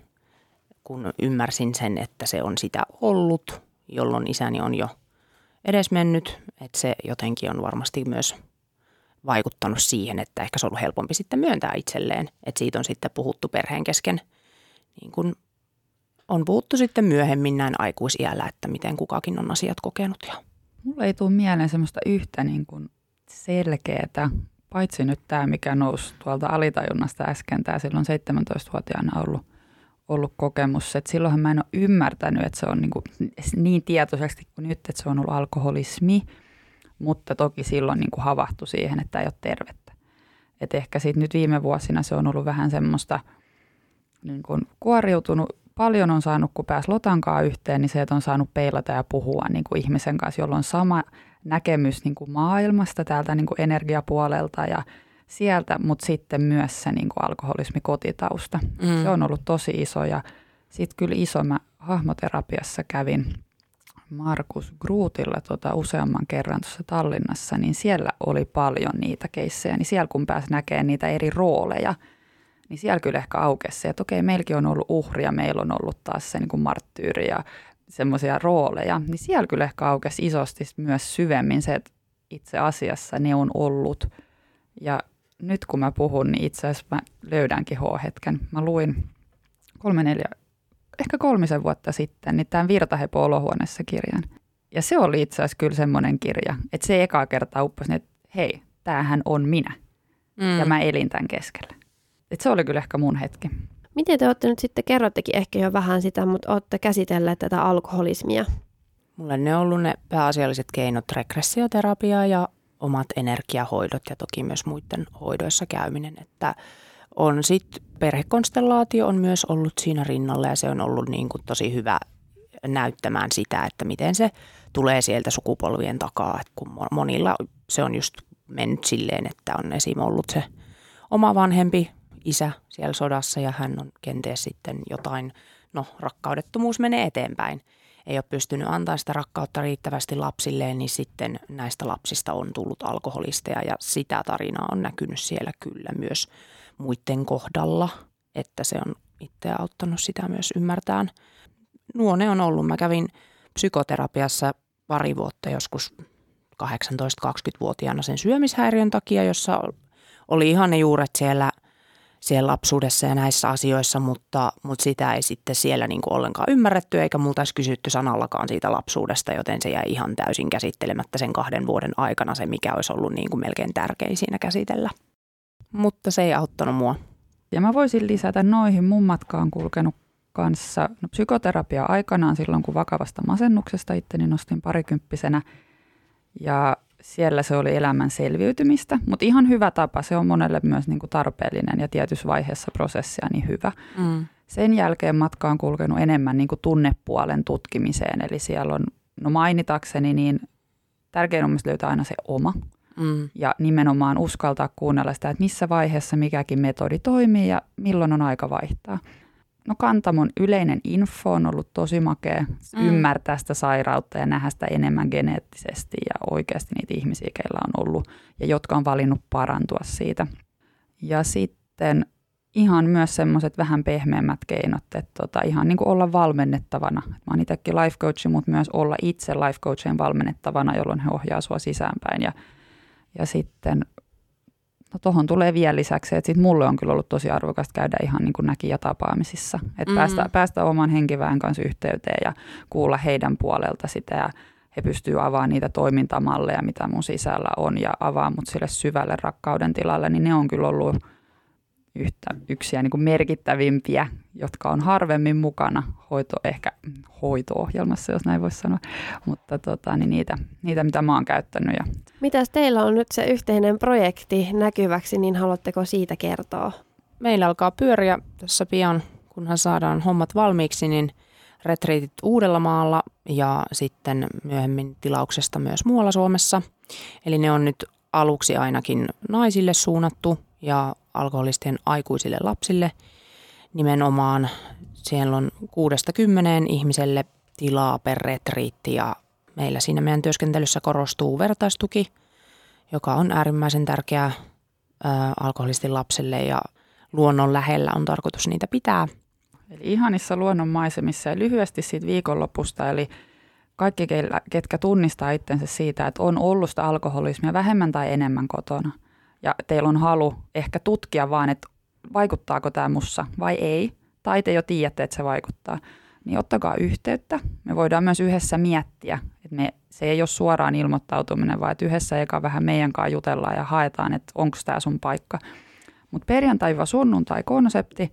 kun ymmärsin sen, että se on sitä ollut, jolloin isäni on jo edesmennyt, että se jotenkin on varmasti myös vaikuttanut siihen, että ehkä se on ollut helpompi sitten myöntää itselleen, että siitä on sitten puhuttu perheen kesken, niin kuin on puhuttu sitten myöhemmin näin aikuisiällä, että miten kukakin on asiat kokenut. Ja. Mulle ei tule mieleen semmoista yhtä niin kuin selkeätä, paitsi nyt tämä, mikä nousi tuolta alitajunnasta äsken, tämä silloin seitsemäntoistavuotiaana ollut, ollut kokemus, että silloinhan mä en ole ymmärtänyt, että se on niin, kuin, niin tietoisesti kuin nyt, että se on ollut alkoholismi, mutta toki silloin niin kuin havahtui siihen, että ei ole tervettä. Et ehkä siitä nyt viime vuosina se on ollut vähän semmoista niin kuin kuoriutunut. Paljon on saanut, kun pääsi Lotankaan yhteen, niin se, että on saanut peilata ja puhua niin kuin ihmisen kanssa, jolla on sama näkemys niin kuin maailmasta täältä niin kuin energiapuolelta ja sieltä, mutta sitten myös se niin kuin alkoholismikotitausta. Mm. Se on ollut tosi iso ja sitten kyllä iso mä hahmoterapiassa kävin Markus Gruutilla tota, useamman kerran tuossa Tallinnassa, niin siellä oli paljon niitä keissejä. Niin siellä kun pääsi näkemään niitä eri rooleja, niin siellä kyllä ehkä aukesi se, että okei, meilläkin on ollut uhri ja meillä on ollut taas se niin kuin marttyyri ja semmoisia rooleja. Niin siellä kyllä ehkä aukesi isosti myös syvemmin se, että itse asiassa ne on ollut. Ja nyt kun mä puhun, niin itse asiassa mä löydänkin H-hetken. Mä luin kolme neljä ehkä kolmisen vuotta sitten, niin tämän Virtahepo-olohuoneessa kirjan. Ja se oli itse asiassa kyllä semmoinen kirja, että se ekaa kertaa upposi, että hei, tämähän on minä. Mm. Ja mä elin tämän keskellä. Että se oli kyllä ehkä mun hetki. Miten te olette nyt sitten, kerrottekin ehkä jo vähän sitä, mutta olette käsitelleet tätä alkoholismia? Mulla ne on ollut ne pääasialliset keinot regressioterapiaa ja omat energiahoidot ja toki myös muiden hoidoissa käyminen. Että on sitten perhekonstellaatio on myös ollut siinä rinnalla ja se on ollut niin kuin tosi hyvä näyttämään sitä, että miten se tulee sieltä sukupolvien takaa. Et kun monilla se on just mennyt silleen, että on esim. Ollut se oma vanhempi isä siellä sodassa ja hän on kenties sitten jotain, no rakkaudettomuus menee eteenpäin. Ei ole pystynyt antaa sitä rakkautta riittävästi lapsilleen, niin sitten näistä lapsista on tullut alkoholisteja ja sitä tarinaa on näkynyt siellä kyllä myös muiden kohdalla, että se on itse auttanut sitä myös ymmärtämään. Nuo ne on ollut. Mä kävin psykoterapiassa pari vuotta joskus kahdeksantoista kaksikymmentävuotiaana sen syömishäiriön takia, jossa oli ihan ne juuret siellä, siellä lapsuudessa ja näissä asioissa, mutta, mutta sitä ei sitten siellä niin kuin ollenkaan ymmärretty eikä multa edes kysytty sanallakaan siitä lapsuudesta, joten se jäi ihan täysin käsittelemättä sen kahden vuoden aikana se, mikä olisi ollut niin kuin melkein tärkein siinä käsitellä. Mutta se ei auttanut mua. Ja mä voisin lisätä noihin, mun matkaan kulkenut kanssa. No, psykoterapia aikanaan silloin, kun vakavasta masennuksesta itteni nostin parikymppisenä ja siellä se oli elämän selviytymistä, mutta ihan hyvä tapa. Se on monelle myös niinku tarpeellinen ja tietyssä vaiheessa prosessia niin hyvä. Mm. Sen jälkeen matka on kulkenut enemmän niinku tunnepuolen tutkimiseen. Eli siellä on, no mainitakseni, niin tärkein on myös löytää aina se oma. Mm. Ja nimenomaan uskaltaa kuunnella sitä, että missä vaiheessa mikäkin metodi toimii ja milloin on aika vaihtaa. No Kantamon yleinen info on ollut tosi makea mm. ymmärtää sitä sairautta ja nähdä sitä enemmän geneettisesti ja oikeasti niitä ihmisiä, keillä on ollut ja jotka on valinnut parantua siitä. Ja sitten ihan myös semmoiset vähän pehmeämmät keinot, että tota, ihan niin kuin olla valmennettavana. Mä oon itsekin life coachi, mutta myös olla itse life coachien valmennettavana, jolloin he ohjaa sua sisäänpäin ja, ja sitten... No tuohon tulee vielä lisäksi, että sitten mulle on kyllä ollut tosi arvokasta käydä ihan niin kuin näkijä tapaamisissa. Että mm. päästä, päästä oman henkiväen kanssa yhteyteen ja kuulla heidän puolelta sitä ja he pystyvät avaamaan niitä toimintamalleja, mitä mun sisällä on ja avaa mut sille syvälle rakkauden tilalle, niin ne on kyllä ollut yhtä, yksiä niin kuin merkittävimpiä, jotka on harvemmin mukana hoito, ehkä hoito-ohjelmassa, jos näin voisi sanoa, mutta tota, niin niitä, niitä, mitä mä oon käyttänyt. Ja... Mitäs teillä on nyt se yhteinen projekti näkyväksi, niin haluatteko siitä kertoa? Meillä alkaa pyöriä tässä pian, kunhan saadaan hommat valmiiksi, niin retriitit Uudellamaalla ja sitten myöhemmin tilauksesta myös muualla Suomessa. Eli ne on nyt aluksi ainakin naisille suunnattu ja alkoholistien aikuisille lapsille nimenomaan. Siellä on kuudesta kymmeneen ihmiselle tilaa per retriitti ja meillä siinä meidän työskentelyssä korostuu vertaistuki, joka on äärimmäisen tärkeää alkoholistin lapselle ja luonnon lähellä on tarkoitus niitä pitää. Eli ihanissa luonnonmaisemissa ja lyhyesti siitä viikonlopusta, eli kaikki ketkä tunnistaa itsensä siitä, että on ollut sitä alkoholismia vähemmän tai enemmän kotona. Ja teillä on halu ehkä tutkia vaan, että vaikuttaako tämä mussa vai ei, tai te jo tiedätte, että se vaikuttaa, niin ottakaa yhteyttä. Me voidaan myös yhdessä miettiä, että me, se ei ole suoraan ilmoittautuminen, vaan että yhdessä eka vähän meidän kanssa jutellaan ja haetaan, että onko tämä sun paikka. Mutta perjantai-sunnuntai-konsepti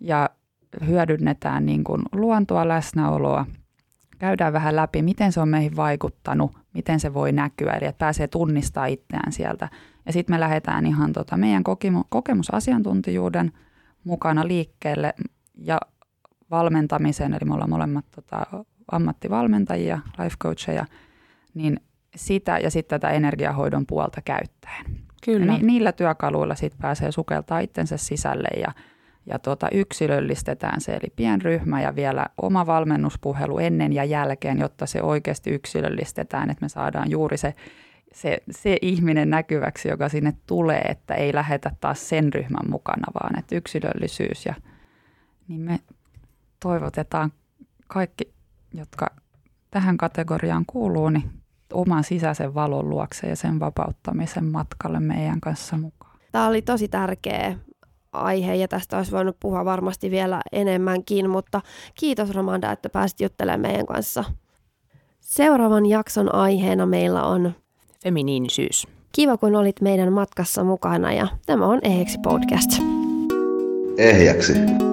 ja hyödynnetään niin kun luontoa, läsnäoloa. Käydään vähän läpi, miten se on meihin vaikuttanut, miten se voi näkyä, eli että pääsee tunnistaa itseään sieltä. Ja sitten me lähdetään ihan tota meidän kokemusasiantuntijuuden mukana liikkeelle ja valmentamiseen, eli me ollaan molemmat tota ammattivalmentajia, life coacheja, niin sitä ja sitten tätä energiahoidon puolta käyttäen. Kyllä. Ni- niillä työkaluilla sitten pääsee sukeltaa itsensä sisälle ja Ja tuota, yksilöllistetään se, eli pienryhmä ja vielä oma valmennuspuhelu ennen ja jälkeen, jotta se oikeasti yksilöllistetään, että me saadaan juuri se, se, se ihminen näkyväksi, joka sinne tulee, että ei lähetä taas sen ryhmän mukana, vaan että yksilöllisyys. Ja, niin me toivotetaan kaikki, jotka tähän kategoriaan kuuluu, niin oman sisäisen valon luokse ja sen vapauttamisen matkalle meidän kanssa mukaan. Tämä oli tosi tärkeä aihe ja tästä olisi voinut puhua varmasti vielä enemmänkin, mutta kiitos Ramanda, että pääsit juttelemaan meidän kanssa. Seuraavan jakson aiheena meillä on feminiinisyys. Kiva, kun olit meidän matkassa mukana ja tämä on Ehjäksi podcast. Ehjäksi.